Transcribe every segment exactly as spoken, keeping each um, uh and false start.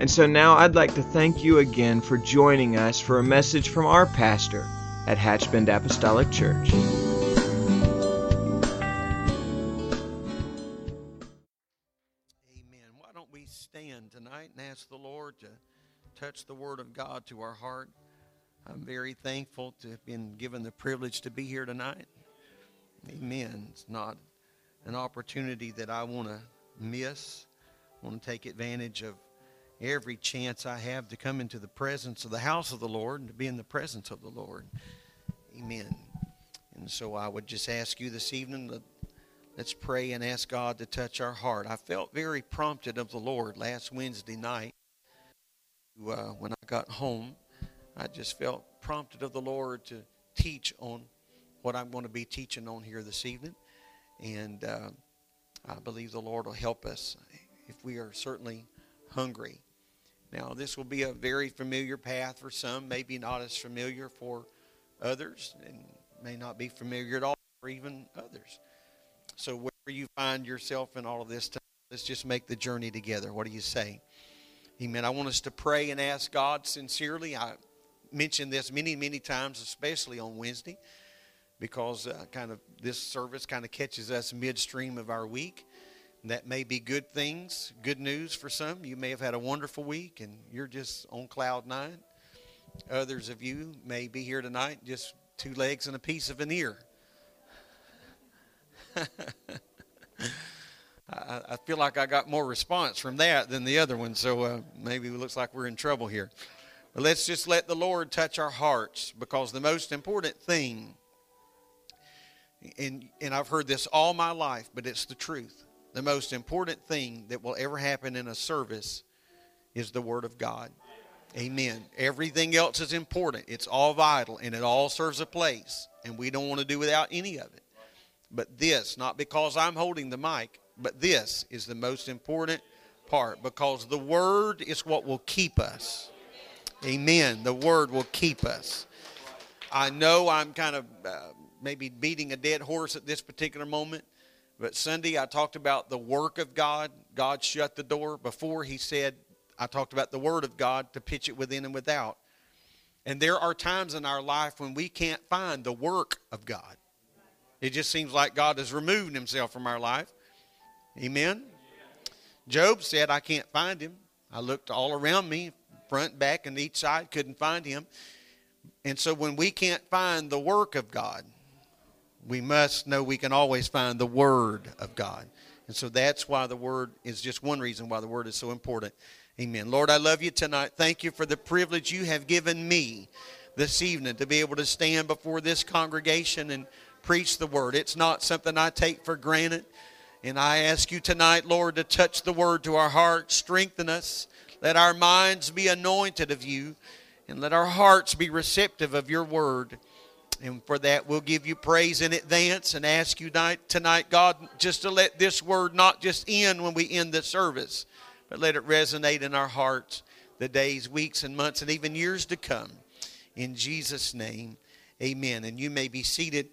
And so now I'd like to thank you again for joining us for a message from our pastor at Hatchbend Apostolic Church. Amen. Why don't we stand tonight and ask the Lord to touch the Word of God to our heart. I'm very thankful to have been given the privilege to be here tonight. Amen. It's not an opportunity that I want to miss. I want to take advantage of every chance I have to come into the presence of the house of the Lord and to be in the presence of the Lord. Amen. And so I would just ask you this evening, to, let's pray and ask God to touch our heart. I felt very prompted of the Lord last Wednesday night. Uh, when I got home, I just felt prompted of the Lord to teach on what I'm going to be teaching on here this evening. And uh, I believe the Lord will help us if we are certainly hungry. Now, this will be a very familiar path for some, maybe not as familiar for others, and may not be familiar at all for even others. So wherever you find yourself in all of this time, let's just make the journey together. What do you say? Amen. I want us to pray and ask God sincerely. I mentioned this many, many times, especially on Wednesday, because uh, kind of this service kind of catches us midstream of our week. That may be good things, good news for some. You may have had a wonderful week and you're just on cloud nine. Others of you may be here tonight, just two legs and a piece of an ear. I, I feel like I got more response from that than the other one, so uh, maybe it looks like we're in trouble here. But let's just let the Lord touch our hearts, because the most important thing, and, and I've heard this all my life, but it's the truth. The most important thing that will ever happen in a service is the Word of God. Amen. Everything else is important. It's all vital, and it all serves a place, and we don't want to do without any of it. But this, not because I'm holding the mic, but this is the most important part, because the Word is what will keep us. Amen. The Word will keep us. I know I'm kind of uh, maybe beating a dead horse at this particular moment, but Sunday I talked about the work of God. God shut the door before he said, I talked about the Word of God to pitch it within and without. And there are times in our life when we can't find the work of God. It just seems like God has removed himself from our life. Amen. Job said, I can't find him. I looked all around me, front, back, and each side, couldn't find him. And so when we can't find the work of God, we must know we can always find the Word of God. And so that's why the Word is just one reason why the Word is so important. Amen. Lord, I love you tonight. Thank you for the privilege you have given me this evening to be able to stand before this congregation and preach the Word. It's not something I take for granted. And I ask you tonight, Lord, to touch the Word to our hearts, strengthen us, let our minds be anointed of you, and let our hearts be receptive of your Word. And for that, we'll give you praise in advance and ask you tonight, God, just to let this word not just end when we end the service, but let it resonate in our hearts the days, weeks, and months, and even years to come. In Jesus' name, amen. And you may be seated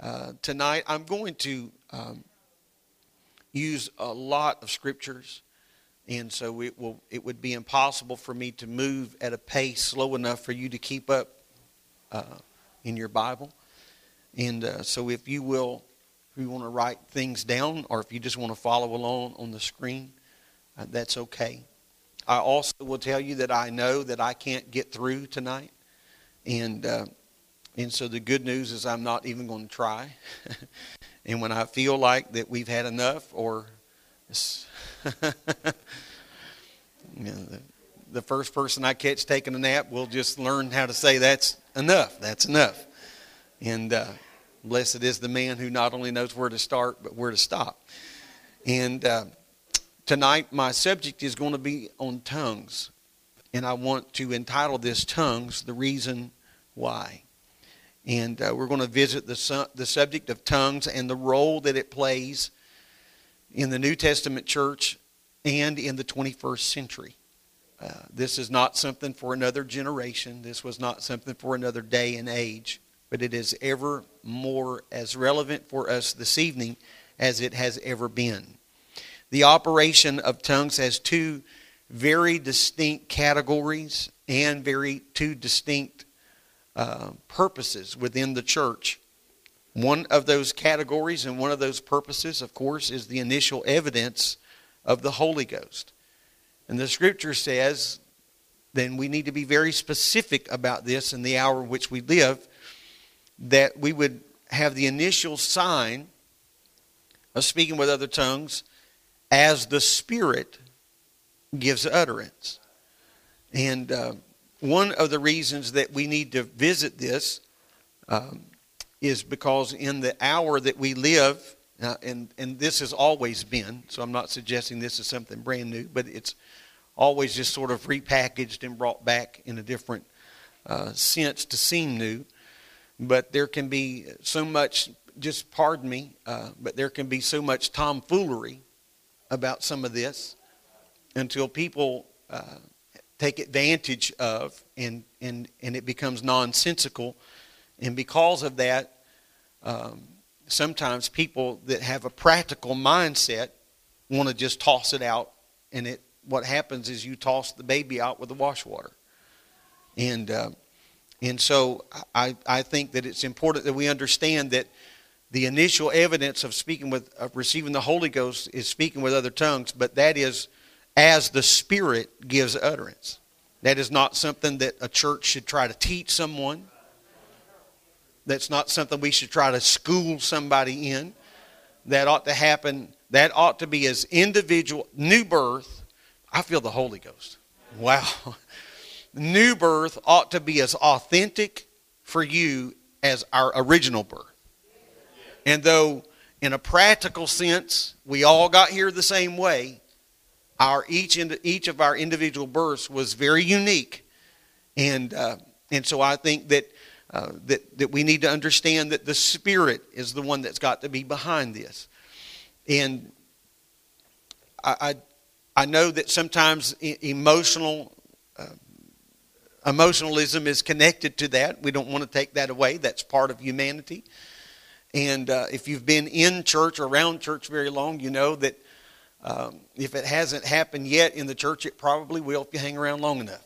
uh, tonight. I'm going to um, use a lot of scriptures, and so it will. It would be impossible for me to move at a pace slow enough for you to keep up uh in your Bible. And uh, so if you will, if you want to write things down, or if you just want to follow along on the screen, uh, that's okay. I also will tell you that I know that I can't get through tonight. And uh, and so the good news is I'm not even going to try. And when I feel like that we've had enough, or you know, the, the first person I catch taking a nap will just learn how to say that's enough. That's enough. And uh, blessed is the man who not only knows where to start, but where to stop. And uh, Tonight, my subject is going to be on tongues. And I want to entitle this Tongues, The Reason Why. And uh, we're going to visit the, su the subject of tongues and the role that it plays in the New Testament church and in the twenty-first century. Uh, this is not something for another generation. This was not something for another day and age. But it is ever more as relevant for us this evening as it has ever been. The operation of tongues has two very distinct categories and very two distinct uh, purposes within the church. One of those categories and one of those purposes, of course, is the initial evidence of the Holy Ghost. And the Scripture says, then we need to be very specific about this in the hour in which we live, that we would have the initial sign of speaking with other tongues as the Spirit gives utterance. And uh, one of the reasons that we need to visit this um, is because in the hour that we live, uh, and, and this has always been, so I'm not suggesting this is something brand new, but it's always just sort of repackaged and brought back in a different uh, sense to seem new. But there can be so much, just pardon me, uh, but there can be so much tomfoolery about some of this until people uh, take advantage of and, and, and it becomes nonsensical. And because of that, um, sometimes people that have a practical mindset want to just toss it out. And it what happens is you toss the baby out with the wash water. And... Uh, And so I, I think that it's important that we understand that the initial evidence of speaking with, of receiving the Holy Ghost is speaking with other tongues, but that is as the Spirit gives utterance. That is not something that a church should try to teach someone. That's not something we should try to school somebody in. That ought to happen. That ought to be as individual, new birth. I feel the Holy Ghost. Wow. New birth ought to be as authentic for you as our original birth. And though in a practical sense, we all got here the same way, our each each of our individual births was very unique. And uh, and so I think that, uh, that, that we need to understand that the Spirit is the one that's got to be behind this. And I, I, I know that sometimes emotional... Uh, Emotionalism is connected to that. We don't want to take that away. That's part of humanity. And uh, if you've been in church or around church very long, you know that um, if it hasn't happened yet in the church, it probably will if you hang around long enough.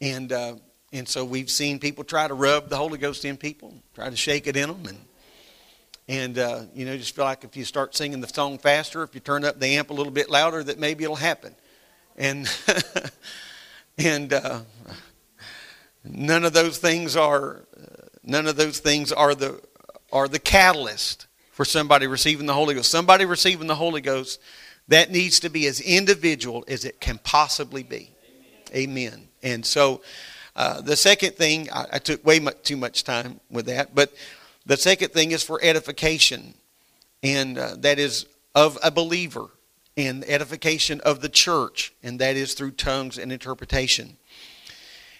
And uh, and so we've seen people try to rub the Holy Ghost in people, try to shake it in them. And, and uh, you know, just feel like if you start singing the song faster, if you turn up the amp a little bit louder, that maybe it'll happen. And... And uh, none of those things are uh, none of those things are the are the catalyst for somebody receiving the Holy Ghost. Somebody receiving the Holy Ghost, that needs to be as individual as it can possibly be. Amen. Amen. And so, uh, the second thing I, I took way much, too much time with that, but the second thing is for edification, and uh, that is of a believer. And edification of the church, and that is through tongues and interpretation.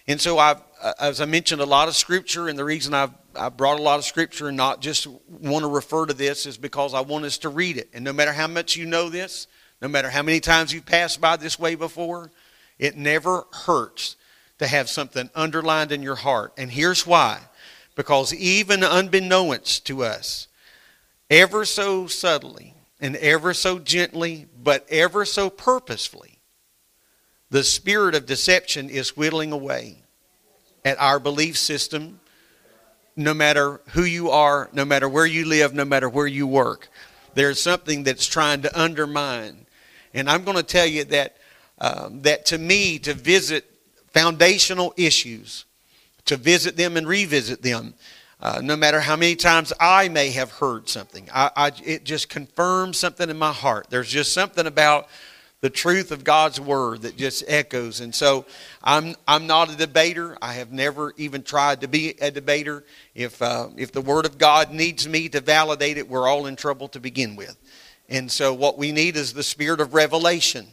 And so, I've, as I mentioned, a lot of scripture, and the reason I've, I've brought a lot of scripture and not just want to refer to this is because I want us to read it. And no matter how much you know this, no matter how many times you've passed by this way before, it never hurts to have something underlined in your heart. And here's why. Because even unbeknownst to us, ever so subtly, and ever so gently, but ever so purposefully, the spirit of deception is whittling away at our belief system, no matter who you are, no matter where you live, no matter where you work. There's something that's trying to undermine. And I'm going to tell you that, um, that to me, to visit foundational issues, to visit them and revisit them, Uh, no matter how many times I may have heard something, I, I, it just confirms something in my heart. There's just something about the truth of God's word that just echoes. And so I'm I'm not a debater. I have never even tried to be a debater. If uh, if the word of God needs me to validate it, we're all in trouble to begin with. And so what we need is the spirit of revelation.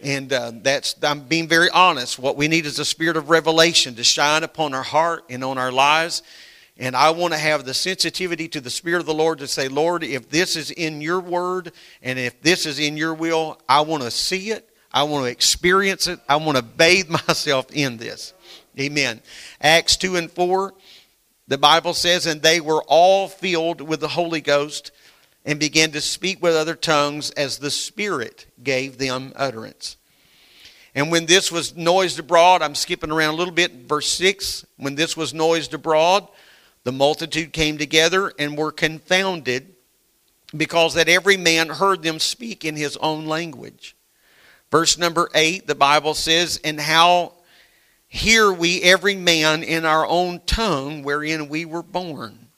And uh, that's, I'm being very honest. What we need is the spirit of revelation to shine upon our heart and on our lives. And I want to have the sensitivity to the Spirit of the Lord to say, Lord, if this is in your word and if this is in your will, I want to see it. I want to experience it. I want to bathe myself in this. Amen. Acts two and four, the Bible says, and they were all filled with the Holy Ghost and began to speak with other tongues as the Spirit gave them utterance. And when this was noised abroad, I'm skipping around a little bit, verse six, when this was noised abroad, the multitude came together and were confounded, because that every man heard them speak in his own language. Verse number eight, the Bible says, and how hear we every man in our own tongue wherein we were born.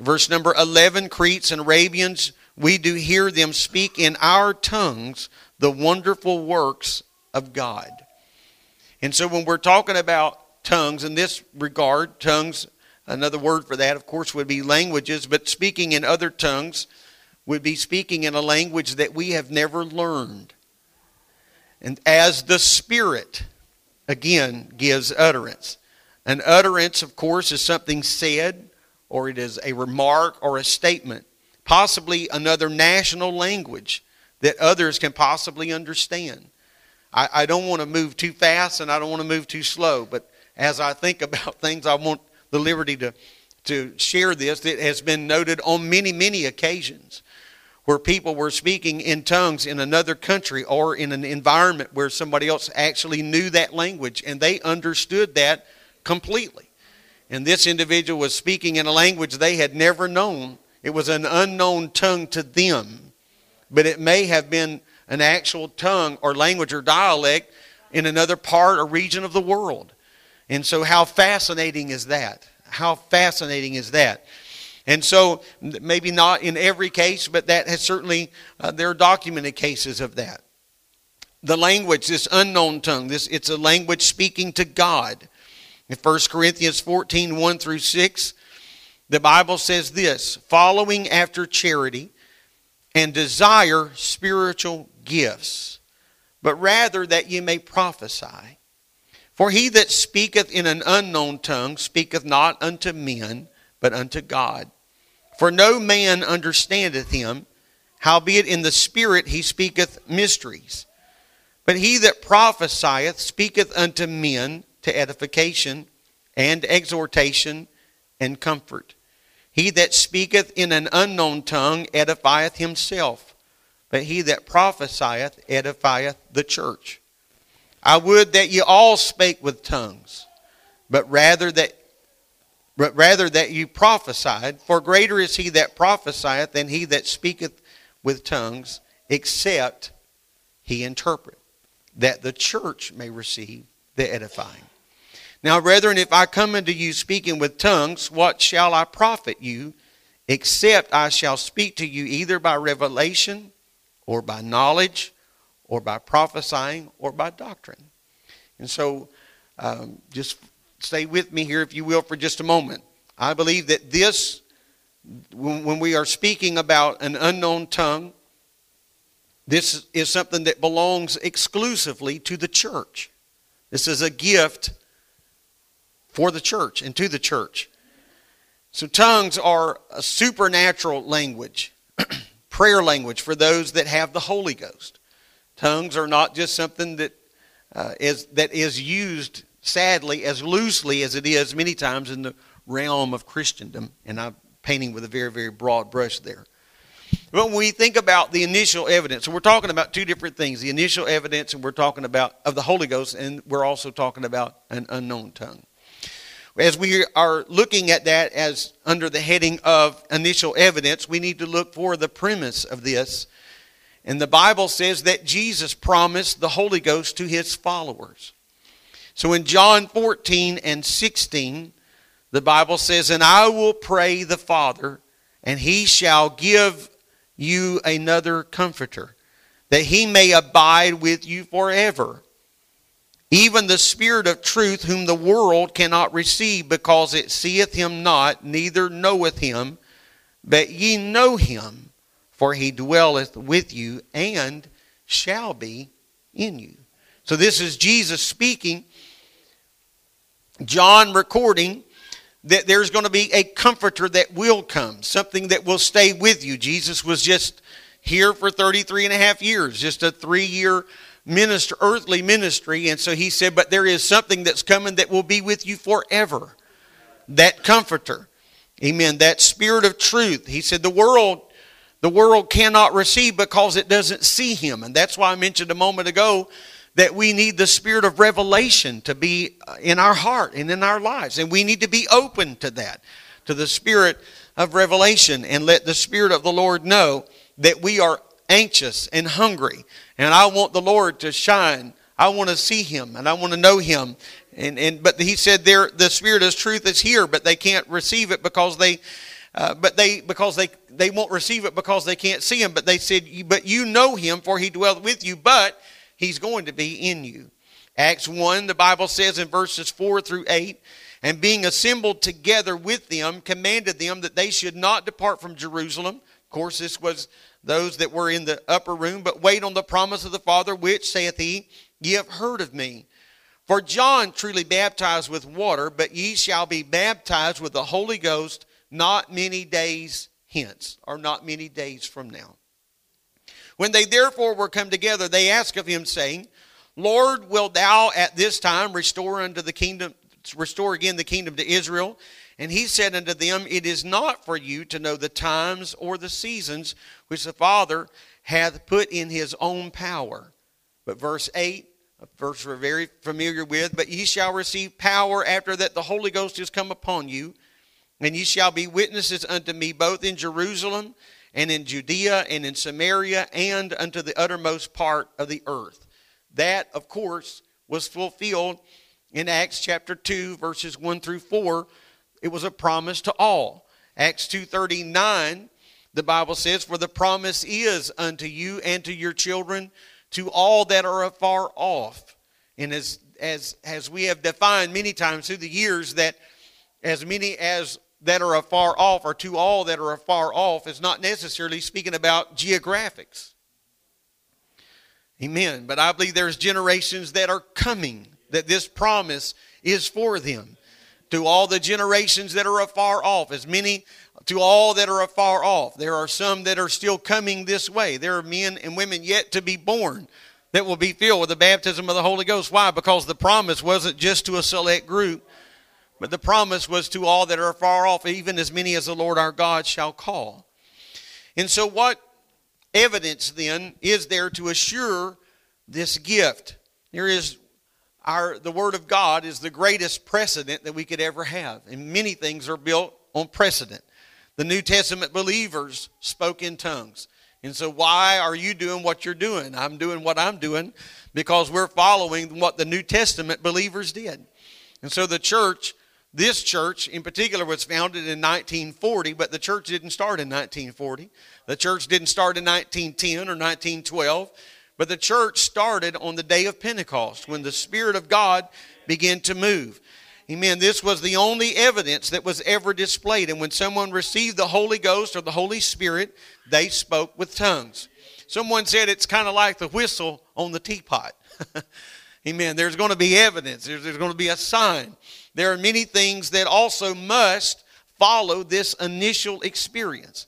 Verse number eleven, Cretes and Arabians, we do hear them speak in our tongues the wonderful works of God. And so when we're talking about tongues in this regard, tongues, another word for that, of course, would be languages, but speaking in other tongues would be speaking in a language that we have never learned. And as the Spirit, again, gives utterance. An utterance, of course, is something said, or it is a remark or a statement, possibly another national language that others can possibly understand. I, I don't want to move too fast and I don't want to move too slow, but as I think about things, I want the liberty to, to share this. It has been noted on many, many occasions where people were speaking in tongues in another country or in an environment where somebody else actually knew that language and they understood that completely. And this individual was speaking in a language they had never known. It was an unknown tongue to them, but it may have been an actual tongue or language or dialect in another part or region of the world. And so how fascinating is that? How fascinating is that? And so maybe not in every case, but that has certainly, uh, there are documented cases of that. The language, this unknown tongue, this it's a language speaking to God. In First Corinthians fourteen, one through six, the Bible says this, following after charity and desire spiritual gifts, but rather that ye may prophesy. For he that speaketh in an unknown tongue speaketh not unto men, but unto God. For no man understandeth him, howbeit in the Spirit he speaketh mysteries. But he that prophesieth speaketh unto men to edification and exhortation and comfort. He that speaketh in an unknown tongue edifieth himself, but he that prophesieth edifieth the church. I would that ye all spake with tongues, but rather that but rather that you prophesied, for greater is he that prophesieth than he that speaketh with tongues, except he interpret, that the church may receive the edifying. Now, brethren, if I come unto you speaking with tongues, what shall I profit you, except I shall speak to you either by revelation or by knowledge, or by prophesying, or by doctrine. And so, um, just stay with me here, if you will, for just a moment. I believe that this, when, when we are speaking about an unknown tongue, this is something that belongs exclusively to the church. This is a gift for the church and to the church. So tongues are a supernatural language, prayer language for those that have the Holy Ghost. Tongues are not just something that uh, is that is used, sadly, as loosely as it is many times in the realm of Christendom. And I'm painting with a very, very broad brush there. But when we think about the initial evidence, and we're talking about two different things, the initial evidence and we're talking about of the Holy Ghost, and we're also talking about an unknown tongue. As we are looking at that as under the heading of initial evidence, we need to look for the premise of this. And the Bible says that Jesus promised the Holy Ghost to his followers. So in John fourteen and sixteen, the Bible says, and I will pray the Father, and he shall give you another comforter, that he may abide with you forever. Even the Spirit of truth, whom the world cannot receive, because it seeth him not, neither knoweth him, but ye know him. for he dwelleth with you and shall be in you. So this is Jesus speaking, John recording, that there's going to be a comforter that will come, something that will stay with you. Jesus was just here for thirty-three and a half years, just a three-year minister, earthly ministry. And so he said, but there is something that's coming that will be with you forever, that comforter. Amen. That spirit of truth. He said the world, the world cannot receive because it doesn't see him. And that's why I mentioned a moment ago that we need the spirit of revelation to be in our heart and in our lives. And we need to be open to that, to the spirit of revelation, and let the spirit of the Lord know that we are anxious and hungry. And I want the Lord to shine. I want to see him and I want to know him. And and but he said there the spirit of truth is here, but they can't receive it because they uh, but they because they they won't receive it because they can't see him. But they said, but you know him, for he dwelleth with you, but he's going to be in you. Acts one, the Bible says in verses four through eight, and being assembled together with them, commanded them that they should not depart from Jerusalem. Of course, this was those that were in the upper room, but wait on the promise of the Father, which, saith he, ye have heard of me. For John truly baptized with water, but ye shall be baptized with the Holy Ghost not many days hence, or not many days from now. When they therefore were come together, they asked of him, saying, Lord, wilt thou at this time restore unto the kingdom, restore again the kingdom to Israel? And he said unto them, it is not for you to know the times or the seasons which the Father hath put in his own power. But verse eight, a verse we're very familiar with, but ye shall receive power after that the Holy Ghost is come upon you, and ye shall be witnesses unto me both in Jerusalem and in Judea and in Samaria and unto the uttermost part of the earth. That, of course, was fulfilled in Acts chapter two, verses one through four. It was a promise to all. Acts two thirty-nine, the Bible says, for the promise is unto you and to your children, to all that are afar off. And as, as, as we have defined many times through the years, that as many as that are afar off, or to all that are afar off, is not necessarily speaking about geographics. Amen. But I believe there's generations that are coming, that this promise is for them. To all the generations that are afar off, as many, to all that are afar off. There are some that are still coming this way. There are men and women yet to be born that will be filled with the baptism of the Holy Ghost. Why? Because the promise wasn't just to a select group, but the promise was to all that are far off, even as many as the Lord our God shall call. And so what evidence then is there to assure this gift? There is our, the Word of God is the greatest precedent that we could ever have. And many things are built on precedent. The New Testament believers spoke in tongues. And so why are you doing what you're doing? I'm doing what I'm doing because we're following what the New Testament believers did. And so the church, this church in particular, was founded in nineteen forty, but the church didn't start in nineteen forty. The church didn't start in nineteen ten or nineteen twelve, but the church started on the day of Pentecost when the Spirit of God began to move. Amen. This was the only evidence that was ever displayed. And when someone received the Holy Ghost or the Holy Spirit, they spoke with tongues. Someone said it's kind of like the whistle on the teapot. Amen. There's going to be evidence. There's, there's going to be a sign. There are many things that also must follow this initial experience.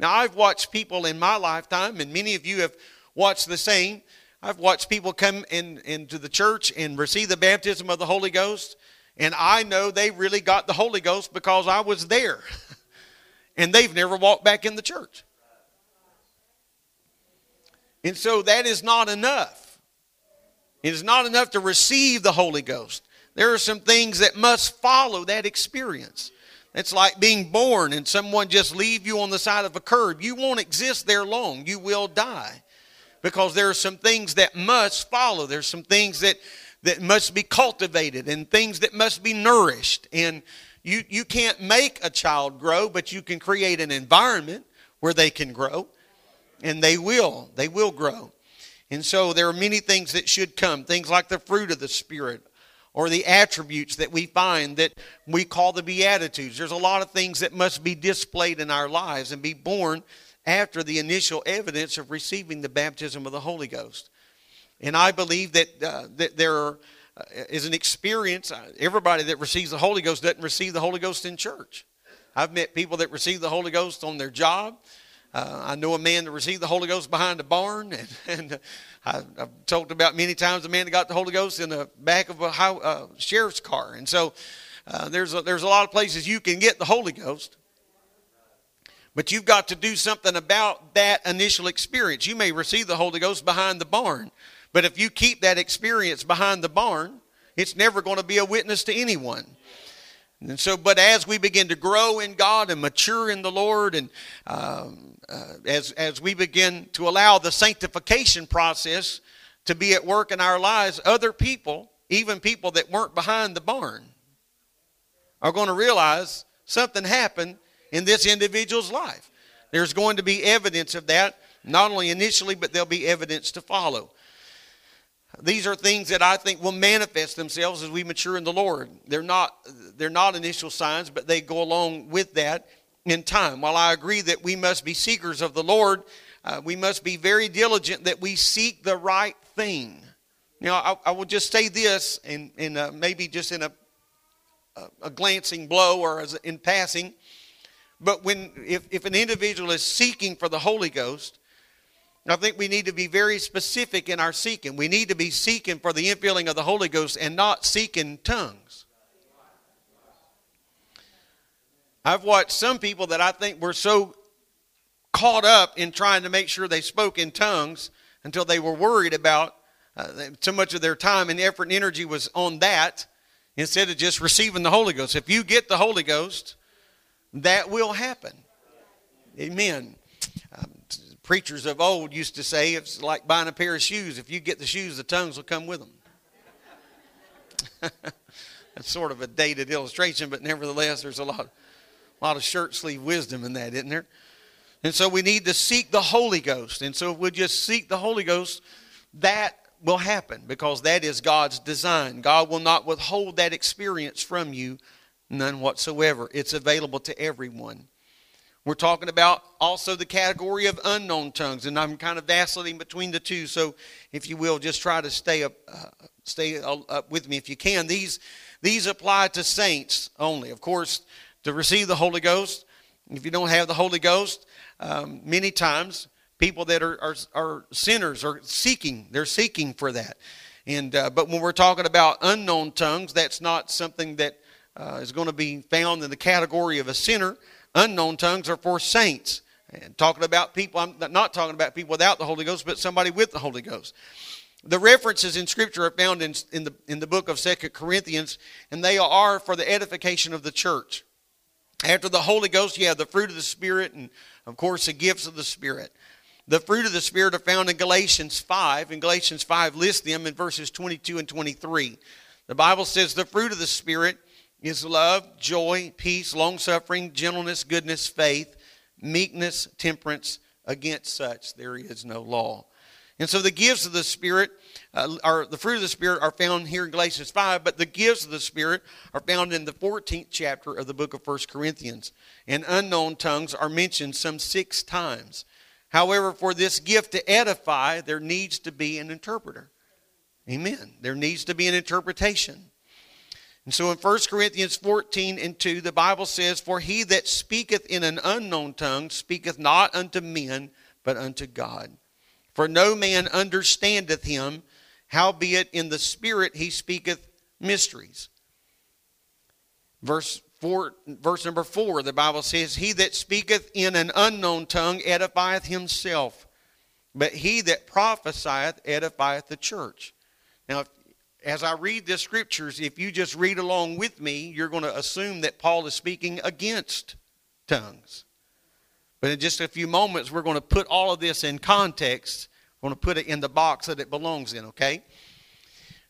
Now, I've watched people in my lifetime, and many of you have watched the same. I've watched people come in, into the church and receive the baptism of the Holy Ghost, and I know they really got the Holy Ghost because I was there, and they've never walked back in the church. And so that is not enough. It is not enough to receive the Holy Ghost. There are some things that must follow that experience. It's like being born and someone just leave you on the side of a curb. You won't exist there long. You will die, because there are some things that must follow. There's some things that, that must be cultivated and things that must be nourished. And you, you can't make a child grow, but you can create an environment where they can grow, and they will. They will grow. And so there are many things that should come, things like the fruit of the Spirit or the attributes that we find that we call the Beatitudes. There's a lot of things that must be displayed in our lives and be born after the initial evidence of receiving the baptism of the Holy Ghost. And I believe that, uh, that there are, uh, is an experience. Everybody that receives the Holy Ghost doesn't receive the Holy Ghost in church. I've met people that receive the Holy Ghost on their job. Uh, I know a man that received the Holy Ghost behind a barn, and, and uh, I, I've talked about many times a man that got the Holy Ghost in the back of a high, uh, sheriff's car. And so uh, there's, a, there's a lot of places you can get the Holy Ghost, but you've got to do something about that initial experience. You may receive the Holy Ghost behind the barn, but if you keep that experience behind the barn, it's never going to be a witness to anyone. And so, but as we begin to grow in God and mature in the Lord, and um, uh, as as we begin to allow the sanctification process to be at work in our lives, other people, even people that weren't behind the barn, are going to realize something happened in this individual's life. There's going to be evidence of that, not only initially, but there'll be evidence to follow. These are things that I think will manifest themselves as we mature in the Lord. They're not, they're not initial signs, but they go along with that in time. While I agree that we must be seekers of the Lord, uh, we must be very diligent that we seek the right thing. Now, I, I will just say this, and, and uh, maybe just in a, a, a glancing blow or as in passing, but when if, if an individual is seeking for the Holy Ghost, I think we need to be very specific in our seeking. We need to be seeking for the infilling of the Holy Ghost and not seeking tongues. I've watched some people that I think were so caught up in trying to make sure they spoke in tongues until they were worried about uh, so much of their time and effort and energy was on that instead of just receiving the Holy Ghost. If you get the Holy Ghost, that will happen. Amen. Um, Preachers of old used to say, it's like buying a pair of shoes. If you get the shoes, the tongues will come with them. That's sort of a dated illustration, but nevertheless, there's a lot, a lot of shirt sleeve wisdom in that, isn't there? And so we need to seek the Holy Ghost. And so if we'll just seek the Holy Ghost, that will happen because that is God's design. God will not withhold that experience from you, none whatsoever. It's available to everyone. We're talking about also the category of unknown tongues, and I'm kind of vacillating between the two. So, if you will, just try to stay up, uh, stay up with me if you can. These these apply to saints only, of course. To receive the Holy Ghost, if you don't have the Holy Ghost, um, many times people that are, are are sinners are seeking; they're seeking for that. And uh, but when we're talking about unknown tongues, that's not something that uh, is going to be found in the category of a sinner. Unknown tongues are for saints. And talking about people, I'm not talking about people without the Holy Ghost, but somebody with the Holy Ghost. The references in Scripture are found in, in, the, in the book of Second Corinthians, and they are for the edification of the church. After the Holy Ghost, you have the fruit of the Spirit and, of course, the gifts of the Spirit. The fruit of the Spirit are found in Galatians five, and Galatians five lists them in verses twenty-two and twenty-three. The Bible says the fruit of the Spirit is love, joy, peace, long-suffering, gentleness, goodness, faith, meekness, temperance. Against such there is no law. And so the gifts of the Spirit, uh, are, the fruit of the Spirit are found here in Galatians five, but the gifts of the Spirit are found in the fourteenth chapter of the book of First Corinthians. And unknown tongues are mentioned some six times. However, for this gift to edify, there needs to be an interpreter. Amen. There needs to be an interpretation. And so in First Corinthians fourteen and two, the Bible says, "For he that speaketh in an unknown tongue speaketh not unto men, but unto God. For no man understandeth him, howbeit in the Spirit he speaketh mysteries." Verse four, verse number four, the Bible says, "He that speaketh in an unknown tongue edifieth himself, but he that prophesieth edifieth the church." Now, if As I read the scriptures, if you just read along with me, you're going to assume that Paul is speaking against tongues. But in just a few moments, we're going to put all of this in context. We're going to put it in the box that it belongs in, okay?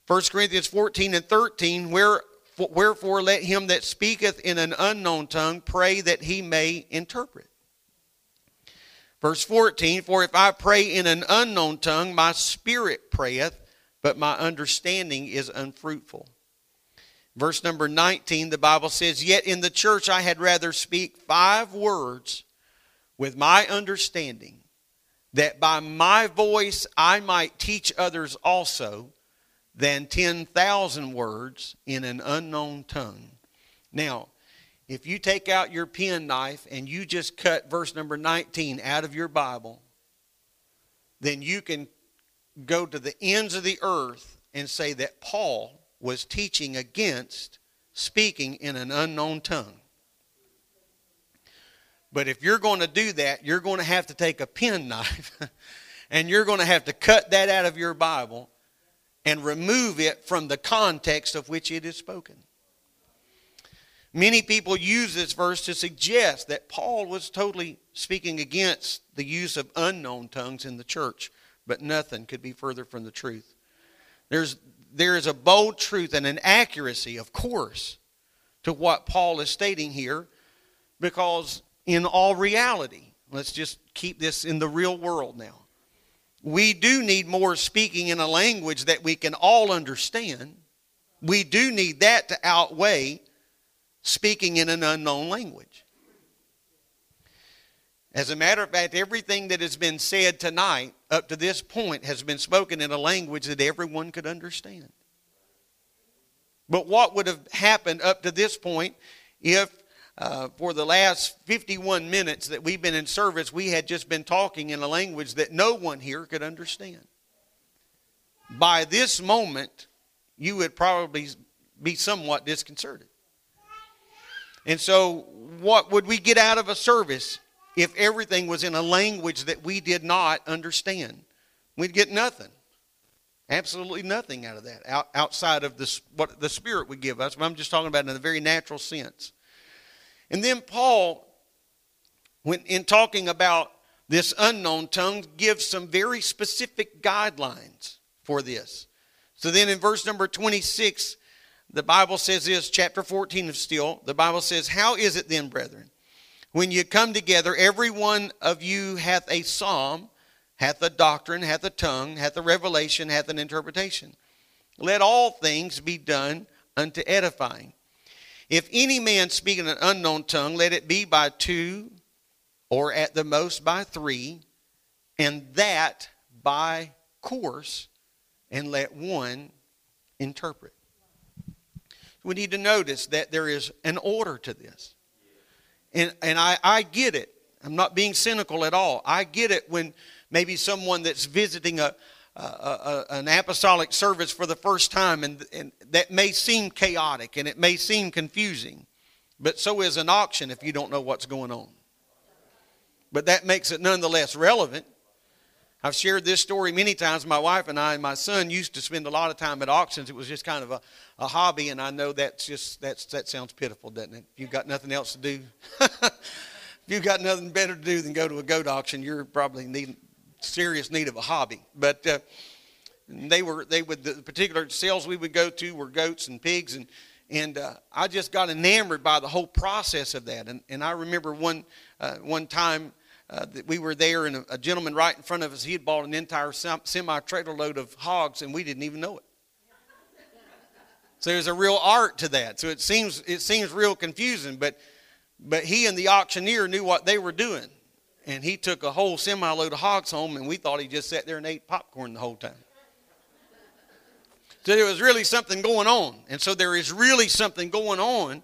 First Corinthians fourteen and thirteen, "Wherefore let him that speaketh in an unknown tongue pray that he may interpret." Verse fourteen, "For if I pray in an unknown tongue, my spirit prayeth, but my understanding is unfruitful." Verse number nineteen, the Bible says, "Yet in the church I had rather speak five words with my understanding, that by my voice I might teach others also, than ten thousand words in an unknown tongue. Now, if you take out your pen knife and you just cut verse number nineteen out of your Bible, then you can go to the ends of the earth and say that Paul was teaching against speaking in an unknown tongue. But if you're going to do that, you're going to have to take a pen knife and you're going to have to cut that out of your Bible and remove it from the context of which it is spoken. Many people use this verse to suggest that Paul was totally speaking against the use of unknown tongues in the church, but nothing could be further from the truth. There's, there is a bold truth and an accuracy, of course, to what Paul is stating here, because in all reality, let's just keep this in the real world now, we do need more speaking in a language that we can all understand. We do need that to outweigh speaking in an unknown language. As a matter of fact, everything that has been said tonight up to this point has been spoken in a language that everyone could understand. But what would have happened up to this point if uh, for the last fifty-one minutes that we've been in service, we had just been talking in a language that no one here could understand? By this moment, you would probably be somewhat disconcerted. And so what would we get out of a service if everything was in a language that we did not understand? We'd get nothing. Absolutely nothing out of that, out, outside of this, what the Spirit would give us. But I'm just talking about in a very natural sense. And then Paul, when in talking about this unknown tongue, gives some very specific guidelines for this. So then in verse number twenty-six, the Bible says this, chapter fourteen of still, the Bible says, "How is it then, brethren, when you come together, every one of you hath a psalm, hath a doctrine, hath a tongue, hath a revelation, hath an interpretation. Let all things be done unto edifying. If any man speak in an unknown tongue, let it be by two, or at the most by three, and that by course, and let one interpret." We need to notice that there is an order to this. And and I, I get it. I'm not being cynical at all. I get it when maybe someone that's visiting a, a, a an apostolic service for the first time, and, and that may seem chaotic and it may seem confusing. But so is an auction if you don't know what's going on. But that makes it nonetheless relevant. I've shared this story many times. My wife and I and my son used to spend a lot of time at auctions. It was just kind of a, a hobby, and I know that's just that's that sounds pitiful, doesn't it? If you've got nothing else to do, if you've got nothing better to do than go to a goat auction, you're probably in serious need of a hobby. But uh, they were they would the particular sales we would go to were goats and pigs, and and uh, I just got enamored by the whole process of that. And and I remember one uh, one time. Uh, that we were there, and a, a gentleman right in front of us, he had bought an entire sem- semi-trailer load of hogs, and we didn't even know it. So there's a real art to that. So it seems it seems real confusing, but but he and the auctioneer knew what they were doing, and he took a whole semi-load of hogs home, and we thought he just sat there and ate popcorn the whole time. So there was really something going on, and so there is really something going on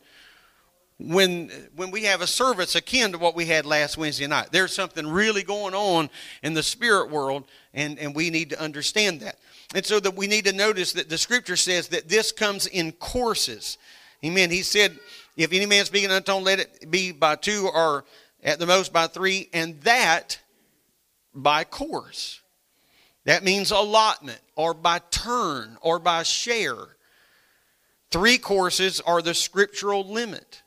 When when we have a service akin to what we had last Wednesday night. There's something really going on in the spirit world, and, and we need to understand that. And so that we need to notice that the Scripture says that this comes in courses. Amen. He said, if any man speak in an unknown tongue, let it be by two or at the most by three, and that by course. That means allotment or by turn or by share. Three courses are the scriptural limit.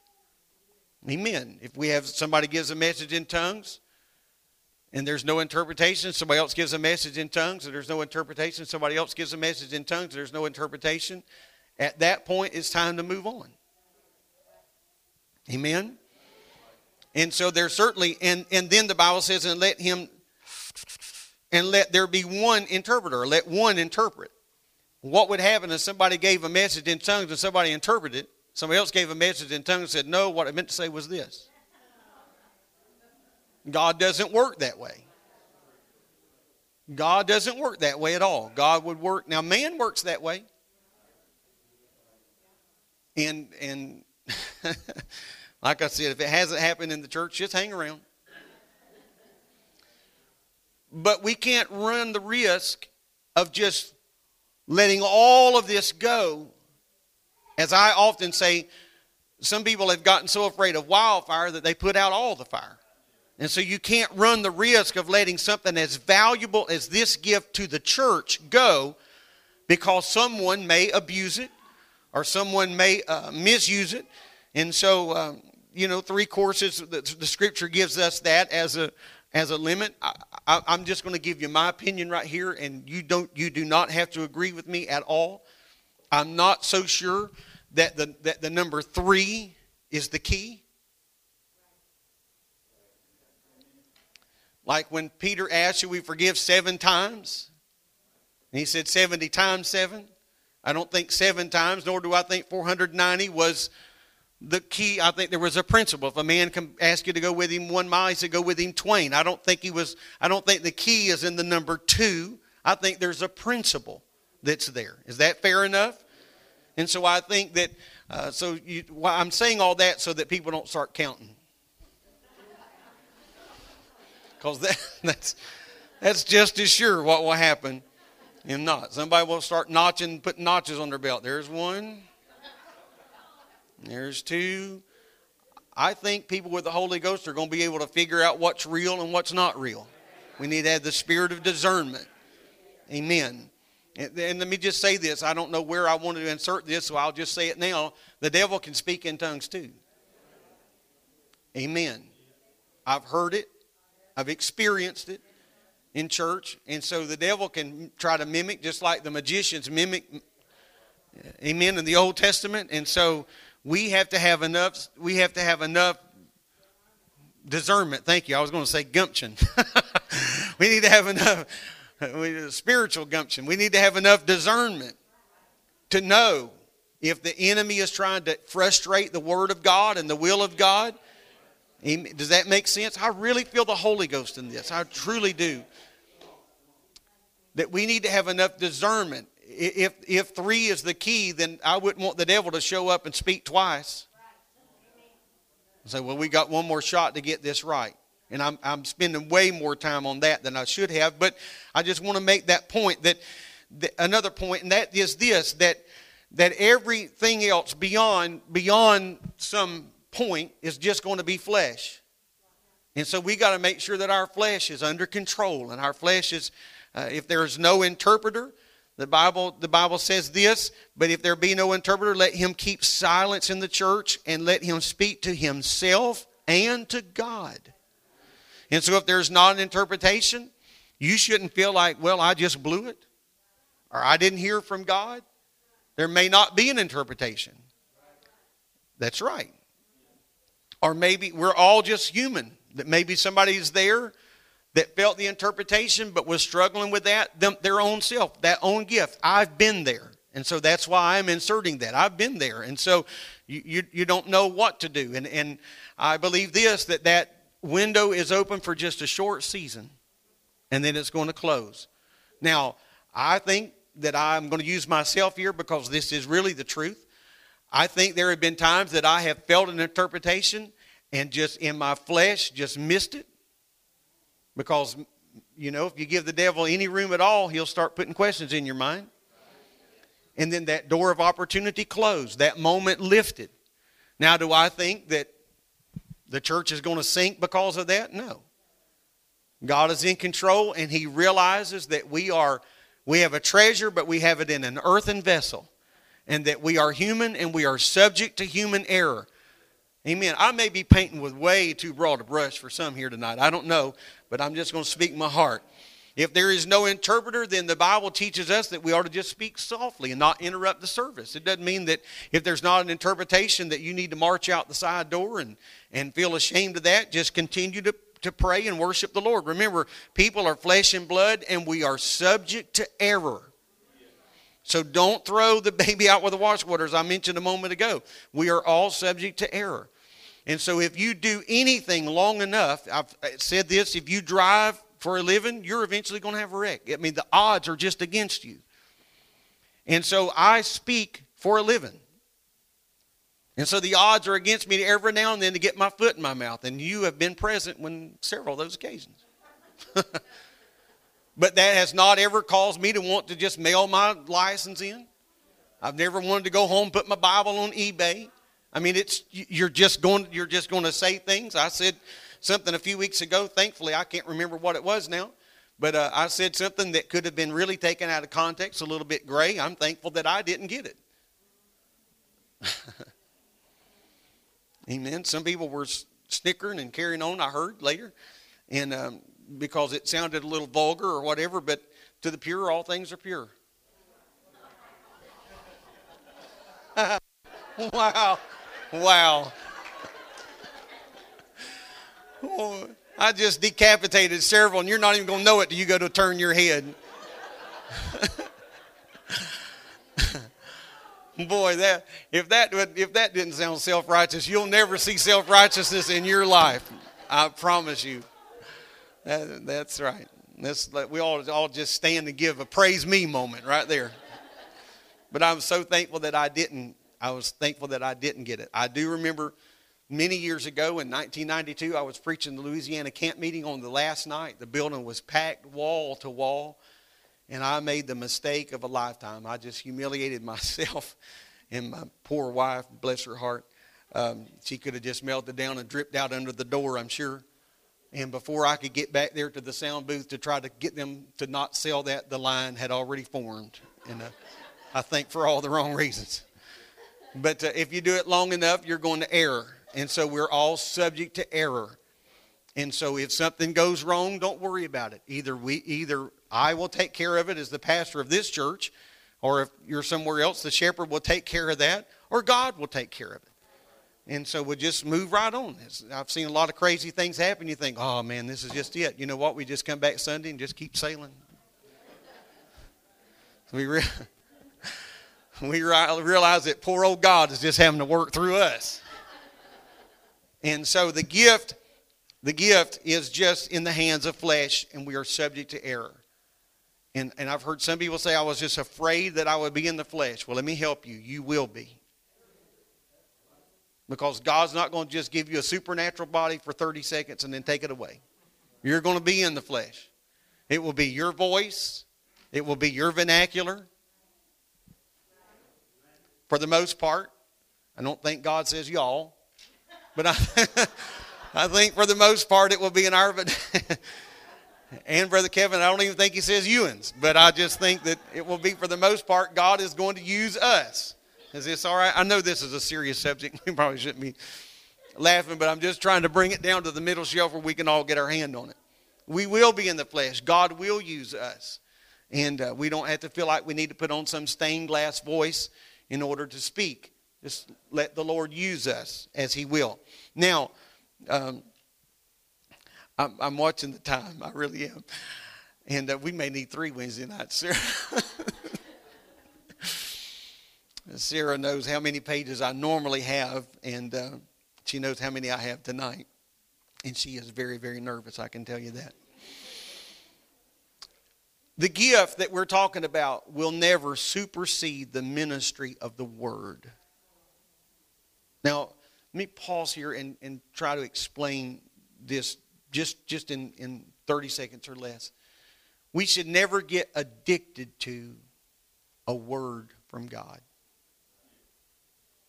Amen. If we have somebody gives a message in tongues and there's no interpretation, somebody else gives a message in tongues and there's no interpretation, somebody else gives a message in tongues and there's no interpretation, at that point it's time to move on. Amen. And so there's certainly, and, and then the Bible says, and let him, and let there be one interpreter, let one interpret. What would happen if somebody gave a message in tongues and somebody interpreted it? Somebody else gave a message in tongues and said, no, what I meant to say was this. God doesn't work that way. God doesn't work that way at all. God would work. Now, man works that way. And, and like I said, if it hasn't happened in the church, just hang around. But we can't run the risk of just letting all of this go. As I often say, some people have gotten so afraid of wildfire that they put out all the fire. And so you can't run the risk of letting something as valuable as this gift to the church go, because someone may abuse it or someone may uh, misuse it. And so, um, you know, three courses, the, the scripture gives us that as a as a limit. I, I, I'm just going to give you my opinion right here, and you don't, you do not have to agree with me at all. I'm not so sure that the that the number three is the key. Like when Peter asked, should we forgive seven times? And he said seventy times seven. I don't think seven times, nor do I think four hundred ninety was the key. I think there was a principle. If a man can ask you to go with him one mile, he said go with him twain. I don't think he was, I don't think the key is in the number two. I think there's a principle that's there. Is that fair enough? And so I think that, uh, so you, well, I'm saying all that so that people don't start counting. Because that, that's that's just as sure what will happen and not. Somebody will start notching, putting notches on their belt. There's one. There's two. I think people with the Holy Ghost are going to be able to figure out what's real and what's not real. We need to have the spirit of discernment. Amen. And, and let me just say this. I don't know where I wanted to insert this, so I'll just say it now. The devil can speak in tongues too. Amen. I've heard it. I've experienced it in church. And so the devil can try to mimic, just like the magicians mimic, amen, in the Old Testament. And so we have to have enough, we have to have enough discernment. Thank you. I was going to say gumption. We need to have enough spiritual gumption. We need to have enough discernment to know if the enemy is trying to frustrate the word of God and the will of God. Does that make sense? I really feel the Holy Ghost in this. I truly do. That we need to have enough discernment. If if three is the key, then I wouldn't want the devil to show up and speak twice. And say, well, we got one more shot to get this right. And I'm I'm spending way more time on that than I should have. But I just want to make that point. That, that another point, and that is this: that that everything else beyond beyond some point is just going to be flesh. And so we got to make sure that our flesh is under control, and our flesh is uh, if there is no interpreter, the Bible the Bible says this, but if there be no interpreter, let him keep silence in the church, and let him speak to himself and to God. And so if there's not an interpretation, you shouldn't feel like, well, I just blew it, or I didn't hear from God. There may not be an interpretation. That's right. Or maybe we're all just human. That maybe somebody's there that felt the interpretation but was struggling with that, them, their own self, that own gift. I've been there. And so that's why I'm inserting that. I've been there. And so you you, you don't know what to do. And, and I believe this, that that window is open for just a short season, and then it's going to close. Now, I think that I'm going to use myself here because this is really the truth. I think there have been times that I have felt an interpretation and just in my flesh just missed it. Because, you know, if you give the devil any room at all, he'll start putting questions in your mind. And then that door of opportunity closed, that moment lifted. Now, do I think that the church is going to sink because of that? No. God is in control, and he realizes that we are, we have a treasure, but we have it in an earthen vessel. And that we are human, and we are subject to human error. Amen. I may be painting with way too broad a brush for some here tonight. I don't know, but I'm just going to speak my heart. If there is no interpreter, then the Bible teaches us that we ought to just speak softly and not interrupt the service. It doesn't mean that if there's not an interpretation that you need to march out the side door and, and feel ashamed of that. Just continue to, to pray and worship the Lord. Remember, people are flesh and blood, and we are subject to error. So don't throw the baby out with the washwater, as I mentioned a moment ago. We are all subject to error. And so if you do anything long enough, I've said this, if you drive for a living, you're eventually going to have a wreck. I mean, the odds are just against you. And so I speak for a living. And so the odds are against me every now and then to get my foot in my mouth. And you have been present on several of those occasions. But that has not ever caused me to want to just mail my license in. I've never wanted to go home and put my Bible on eBay. I mean, it's you're just going you're just going to say things. I said something a few weeks ago. Thankfully, I can't remember what it was now. But uh, I said something that could have been really taken out of context, a little bit gray. I'm thankful that I didn't get it. Amen. Some people were snickering and carrying on, I heard later, and um, because it sounded a little vulgar or whatever, but to the pure, all things are pure. Wow. Wow. Oh, I just decapitated several, and you're not even going to know it till you go to turn your head. Boy, that if that if that didn't sound self-righteous, you'll never see self-righteousness in your life. I promise you. That, that's right. That's, we all, all just stand and give a praise me moment right there. But I'm so thankful that I didn't. I was thankful that I didn't get it. I do remember many years ago in nineteen ninety-two, I was preaching the Louisiana camp meeting on the last night. The building was packed wall to wall, and I made the mistake of a lifetime. I just humiliated myself and my poor wife, bless her heart. Um, she could have just melted down and dripped out under the door, I'm sure. And before I could get back there to the sound booth to try to get them to not sell that, the line had already formed. And uh, I think for all the wrong reasons. But uh, if you do it long enough, you're going to error. And so we're all subject to error. And so if something goes wrong, don't worry about it. Either we, either I will take care of it as the pastor of this church, or if you're somewhere else, the shepherd will take care of that, or God will take care of it. And so we'll just move right on. It's, I've seen a lot of crazy things happen. You think, oh, man, this is just it. You know what? We just come back Sunday and just keep sailing. So we really... We realize that poor old God is just having to work through us. And so the gift, the gift is just in the hands of flesh, and we are subject to error. And, and I've heard some people say, I was just afraid that I would be in the flesh. Well, let me help you. You will be. Because God's not going to just give you a supernatural body for thirty seconds and then take it away. You're going to be in the flesh. It will be your voice. It will be your vernacular. For the most part, I don't think God says y'all, but I, I think for the most part it will be in our, and Brother Kevin, I don't even think he says youans, but I just think that it will be for the most part God is going to use us. Is this all right? I know this is a serious subject. We probably shouldn't be laughing, but I'm just trying to bring it down to the middle shelf where we can all get our hand on it. We will be in the flesh. God will use us, and uh, we don't have to feel like we need to put on some stained glass voice in order to speak. Just let the Lord use us as he will. Now, um, I'm, I'm watching the time. I really am. And uh, we may need three Wednesday nights, Sarah. Sarah knows how many pages I normally have, and uh, she knows how many I have tonight. And she is very, very nervous, I can tell you that. The gift that we're talking about will never supersede the ministry of the word. Now, let me pause here and, and try to explain this just, just in, in thirty seconds or less. We should never get addicted to a word from God.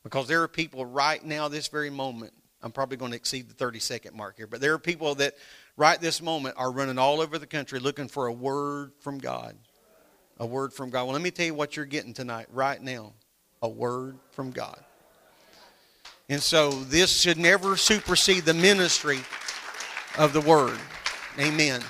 Because there are people right now, this very moment, I'm probably going to exceed the thirty second mark here, but there are people that right this moment are running all over the country looking for a word from God. A word from God. Well, let me tell you what you're getting tonight, right now. A word from God. And so this should never supersede the ministry of the word. Amen.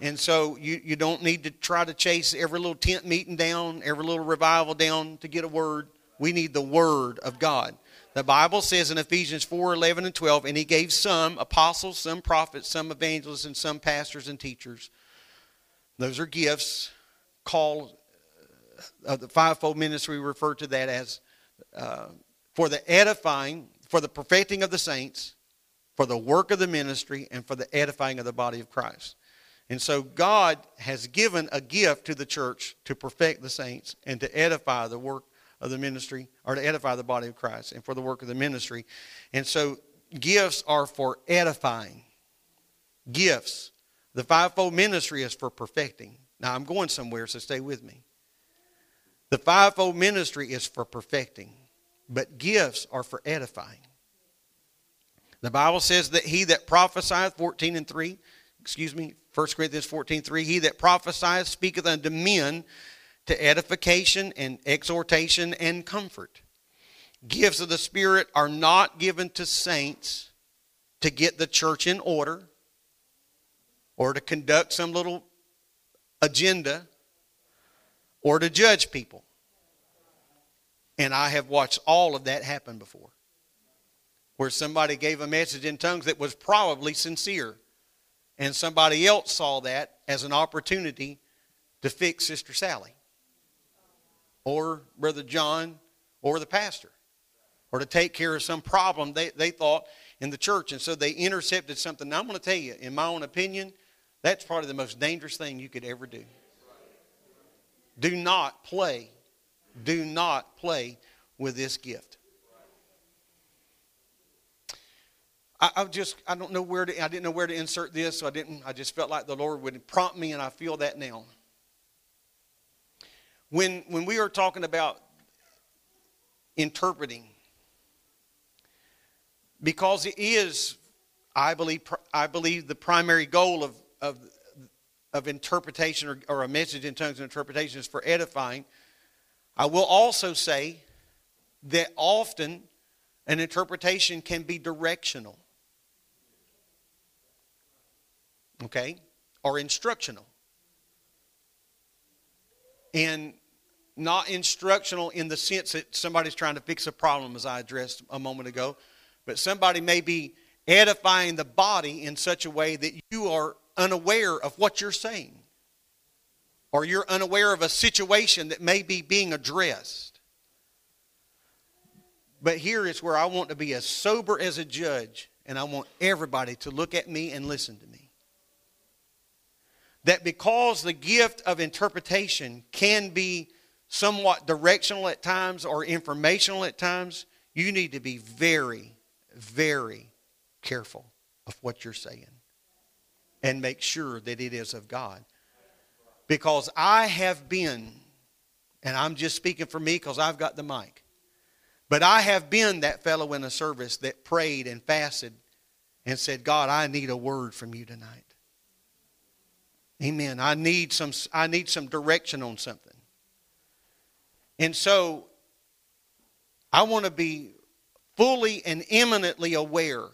And so you, you don't need to try to chase every little tent meeting down, every little revival down to get a word. We need the word of God. The Bible says in Ephesians four, eleven, and twelve, and he gave some apostles, some prophets, some evangelists, and some pastors and teachers. Those are gifts called, uh, the fivefold ministry, we refer to that as, uh, for the edifying, for the perfecting of the saints, for the work of the ministry, and for the edifying of the body of Christ. And so God has given a gift to the church to perfect the saints and to edify the work of the ministry, or to edify the body of Christ and for the work of the ministry. And so gifts are for edifying. Gifts. The fivefold ministry is for perfecting. Now I'm going somewhere, so stay with me. The fivefold ministry is for perfecting, but gifts are for edifying. The Bible says that he that prophesieth, fourteen and three, excuse me, First Corinthians fourteen three, he that prophesieth speaketh unto men to edification and exhortation and comfort. Gifts of the Spirit are not given to saints to get the church in order or to conduct some little agenda or to judge people. And I have watched all of that happen before, where somebody gave a message in tongues that was probably sincere, and somebody else saw that as an opportunity to fix Sister Sally or Brother John or the pastor, or to take care of some problem they, they thought in the church, and so they intercepted something. Now I'm going to tell you, in my own opinion, that's probably the most dangerous thing you could ever do. Do not play, do not play with this gift. I just, I don't know where to, I didn't know where to insert this, so I didn't, I just felt like the Lord would prompt me, and I feel that now. When, when we are talking about interpreting, because it is, I believe, I believe the primary goal of, of, of interpretation or, or a message in tongues and interpretation is for edifying. I will also say that often an interpretation can be directional. Okay, or instructional. And not instructional in the sense that somebody's trying to fix a problem, as I addressed a moment ago, but somebody may be edifying the body in such a way that you are unaware of what you're saying, or you're unaware of a situation that may be being addressed. But here is where I want to be as sober as a judge, and I want everybody to look at me and listen to me. That because the gift of interpretation can be somewhat directional at times or informational at times, you need to be very, very careful of what you're saying and make sure that it is of God. Because I have been, and I'm just speaking for me because I've got the mic, but I have been that fellow in a service that prayed and fasted and said, God, I need a word from you tonight. Amen. I need some, I need some direction on something. And so I want to be fully and eminently aware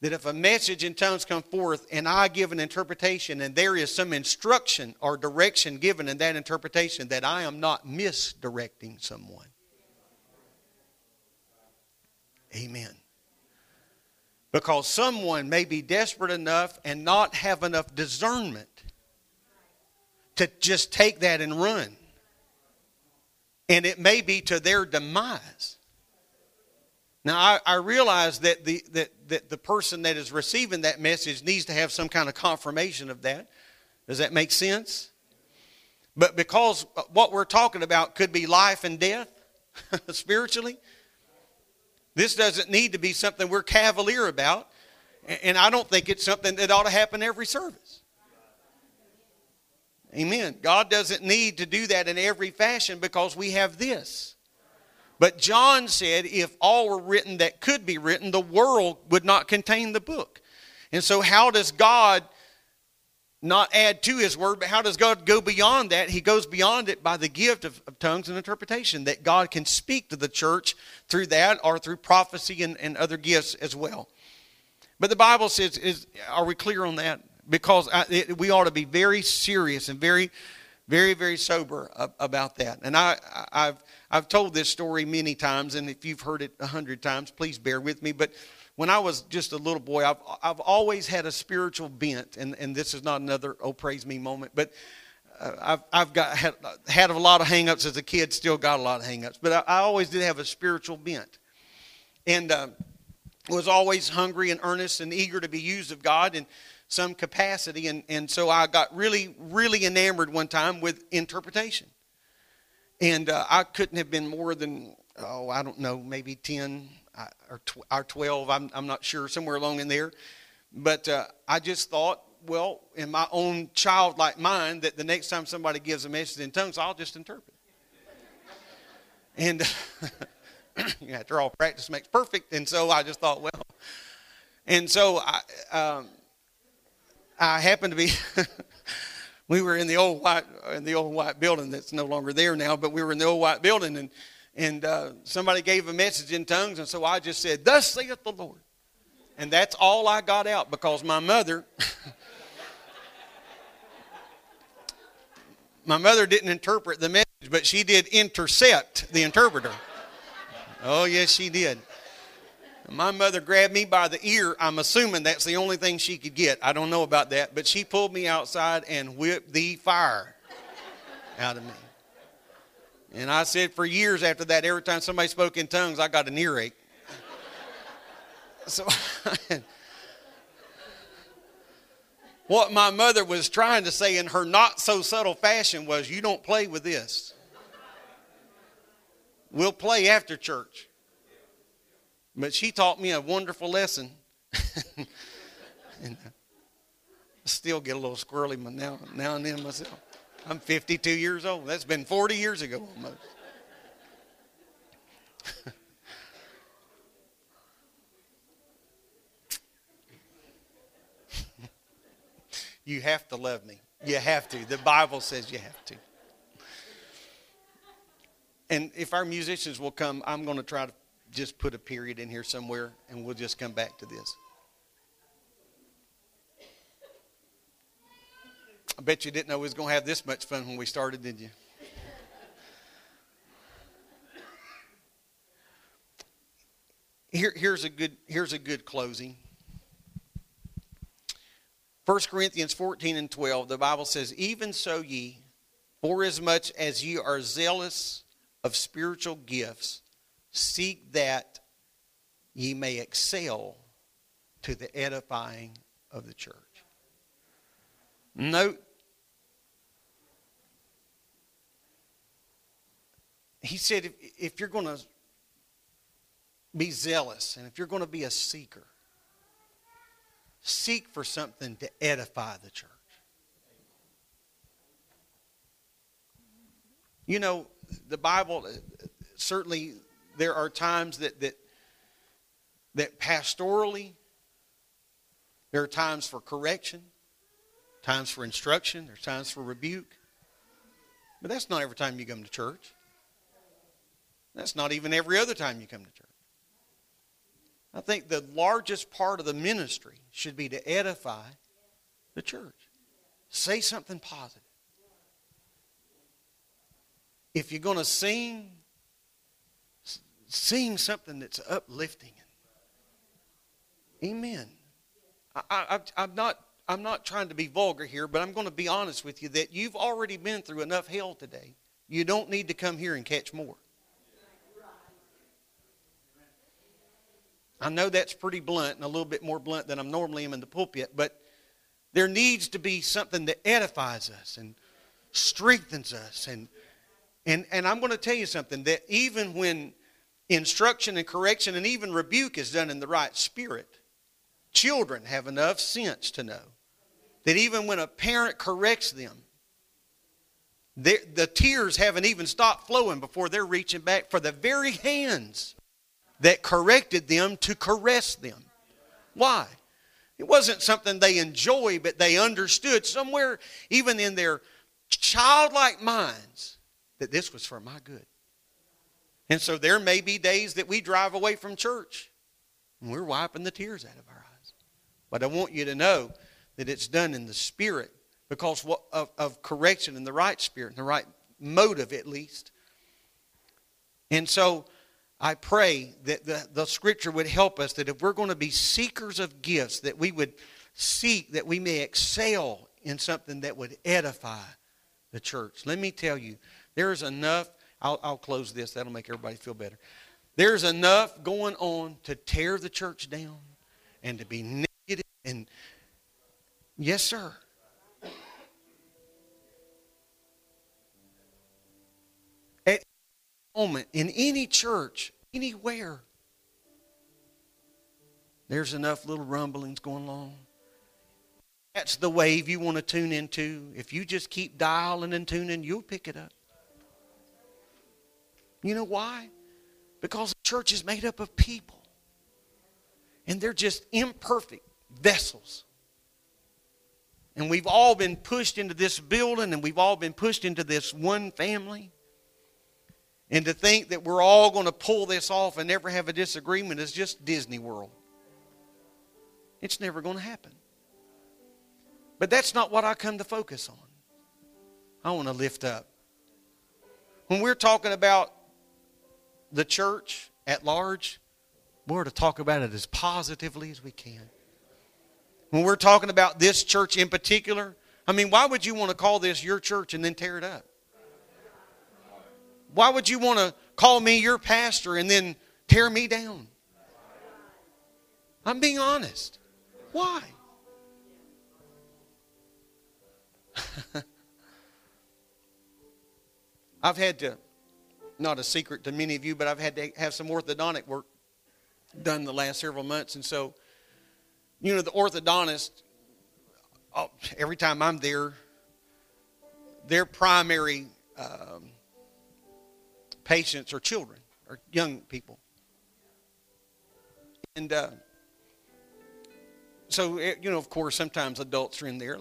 that if a message in tongues come forth and I give an interpretation and there is some instruction or direction given in that interpretation, that I am not misdirecting someone. Amen. Because someone may be desperate enough and not have enough discernment to just take that and run. And it may be to their demise. Now, I, I realize that the, that, that the person that is receiving that message needs to have some kind of confirmation of that. Does that make sense? But because what we're talking about could be life and death spiritually, this doesn't need to be something we're cavalier about, and I don't think it's something that ought to happen every service. Amen. God doesn't need to do that in every fashion because we have this. But John said if all were written that could be written, the world would not contain the book. And so how does God not add to his word, but how does God go beyond that? He goes beyond it by the gift of, of tongues and interpretation, that God can speak to the church through that or through prophecy and, and other gifts as well. But the Bible says, is, are we clear on that? Because I, it, we ought to be very serious and very, very, very sober about that. And I, I've, I've told this story many times, and if you've heard it a hundred times, please bear with me. But when I was just a little boy, I've I've always had a spiritual bent, and, and this is not another oh praise me moment, but uh, I've I've got had, had a lot of hang-ups as a kid, still got a lot of hang-ups, but I, I always did have a spiritual bent. and uh, was always hungry and earnest and eager to be used of God in some capacity. And, and so I got really, really enamored one time with interpretation. And uh, I couldn't have been more than, oh, I don't know, maybe ten or twelve, I'm, I'm not sure, somewhere along in there. But uh, I just thought, well, in my own childlike mind, that the next time somebody gives a message in tongues, I'll just interpret. And after all, practice makes perfect. And so I just thought, well. And so I, um, I happened to be, we were in the old white in the old white building that's no longer there now, but we were in the old white building, and and uh, somebody gave a message in tongues, and so I just said, "Thus saith the Lord," and that's all I got out, because my mother. My mother didn't interpret the message, but she did intercept the interpreter. Oh, yes, she did. My mother grabbed me by the ear. I'm assuming that's the only thing she could get. I don't know about that. But she pulled me outside and whipped the fire out of me. And I said for years after that, every time somebody spoke in tongues, I got an earache. So what my mother was trying to say in her not-so-subtle fashion was, you don't play with this. We'll play after church. But she taught me a wonderful lesson. And I still get a little squirrely now, now and then myself. I'm fifty-two years old. That's been forty years ago almost. You have to love me. You have to. The Bible says you have to. And if our musicians will come, I'm going to try to just put a period in here somewhere, and we'll just come back to this. I bet you didn't know we was going to have this much fun when we started, did you? Here, here's a good, here's a good closing. First Corinthians fourteen and twelve, the Bible says, even so ye, forasmuch as ye are zealous of spiritual gifts, seek that ye may excel to the edifying of the church. Note, he said, if, if you're going to be zealous and if you're going to be a seeker, seek for something to edify the church. You know, the Bible, certainly there are times that that, that pastorally, there are times for correction, times for instruction, there's times for rebuke. But that's not every time you come to church. That's not even every other time you come to church. I think the largest part of the ministry should be to edify the church. Say something positive. If you're going to sing, sing something that's uplifting. Amen. I, I, I'm not, I'm not trying to be vulgar here, but I'm going to be honest with you that you've already been through enough hell today. You don't need to come here and catch more. I know that's pretty blunt, and a little bit more blunt than I normally am in the pulpit, but there needs to be something that edifies us and strengthens us. And and, and I'm going to tell you something, that even when instruction and correction and even rebuke is done in the right spirit, children have enough sense to know that even when a parent corrects them, the tears haven't even stopped flowing before they're reaching back for the very hands that corrected them to caress them. Why? It wasn't something they enjoy, but they understood somewhere, even in their childlike minds, that this was for my good. And so there may be days that we drive away from church and we're wiping the tears out of our eyes. But I want you to know that it's done in the spirit, because of, of correction in the right spirit, in the right motive at least. And so I pray that the, the scripture would help us, that if we're going to be seekers of gifts, that we would seek that we may excel in something that would edify the church. Let me tell you, there is enough. I'll, I'll close this. That'll make everybody feel better. There's enough going on to tear the church down and to be negative. And yes, sir. At any moment, in any church, anywhere, there's enough little rumblings going along. That's the wave you want to tune into. If you just keep dialing and tuning, you'll pick it up. You know why? Because the church is made up of people. And they're just imperfect vessels. And we've all been pushed into this building, and we've all been pushed into this one family. And to think that we're all going to pull this off and never have a disagreement is just Disney World. It's never going to happen. But that's not what I come to focus on. I want to lift up. When we're talking about the church at large, we're to talk about it as positively as we can. When we're talking about this church in particular, I mean, why would you want to call this your church and then tear it up? Why would you want to call me your pastor and then tear me down? I'm being honest. Why? I've had to, not a secret to many of you, but I've had to have some orthodontic work done the last several months. And so, you know, the orthodontist, oh, every time I'm there, their primary um, patients are children or young people. And uh, so, you know, of course, sometimes adults are in there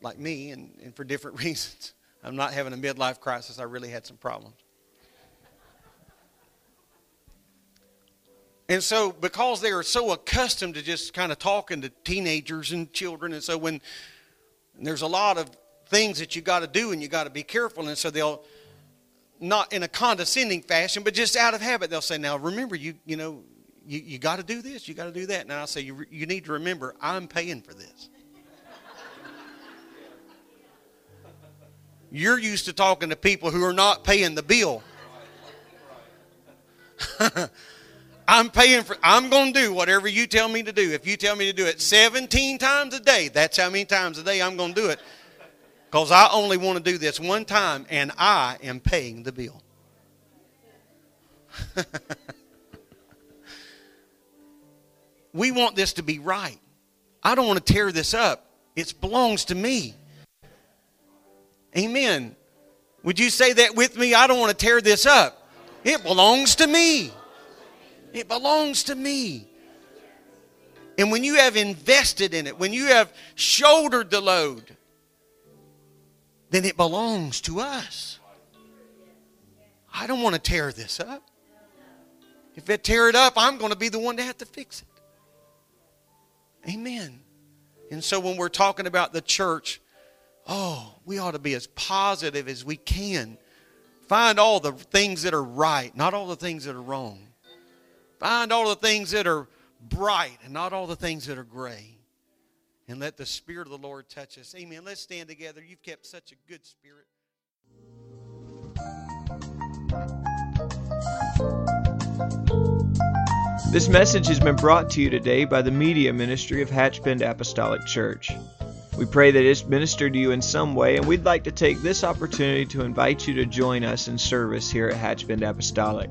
like me, and, and for different reasons. I'm not having a midlife crisis. I really had some problems. And so because they are so accustomed to just kind of talking to teenagers and children, and so when and there's a lot of things that you got to do and you got to be careful, and so they'll, not in a condescending fashion, but just out of habit, they'll say, now remember, you you know, you, you got to do this, you got to do that. And I'll say, you, you need to remember, I'm paying for this. You're used to talking to people who are not paying the bill. I'm paying for, I'm going to do whatever you tell me to do. If you tell me to do it seventeen times a day, that's how many times a day I'm going to do it. Because I only want to do this one time, and I am paying the bill. We want this to be right. I don't want to tear this up. It belongs to me. Amen. Would you say that with me? I don't want to tear this up. It belongs to me. It belongs to me. And when you have invested in it, when you have shouldered the load, then it belongs to us. I don't want to tear this up. If I tear it up, I'm going to be the one to have to fix it. Amen. And so when we're talking about the church, oh, we ought to be as positive as we can. Find all the things that are right, not all the things that are wrong. Find all the things that are bright and not all the things that are gray. And let the Spirit of the Lord touch us. Amen. Let's stand together. You've kept such a good spirit. This message has been brought to you today by the media ministry of Hatchbend Apostolic Church. We pray that it's ministered to you in some way, and we'd like to take this opportunity to invite you to join us in service here at Hatchbend Apostolic.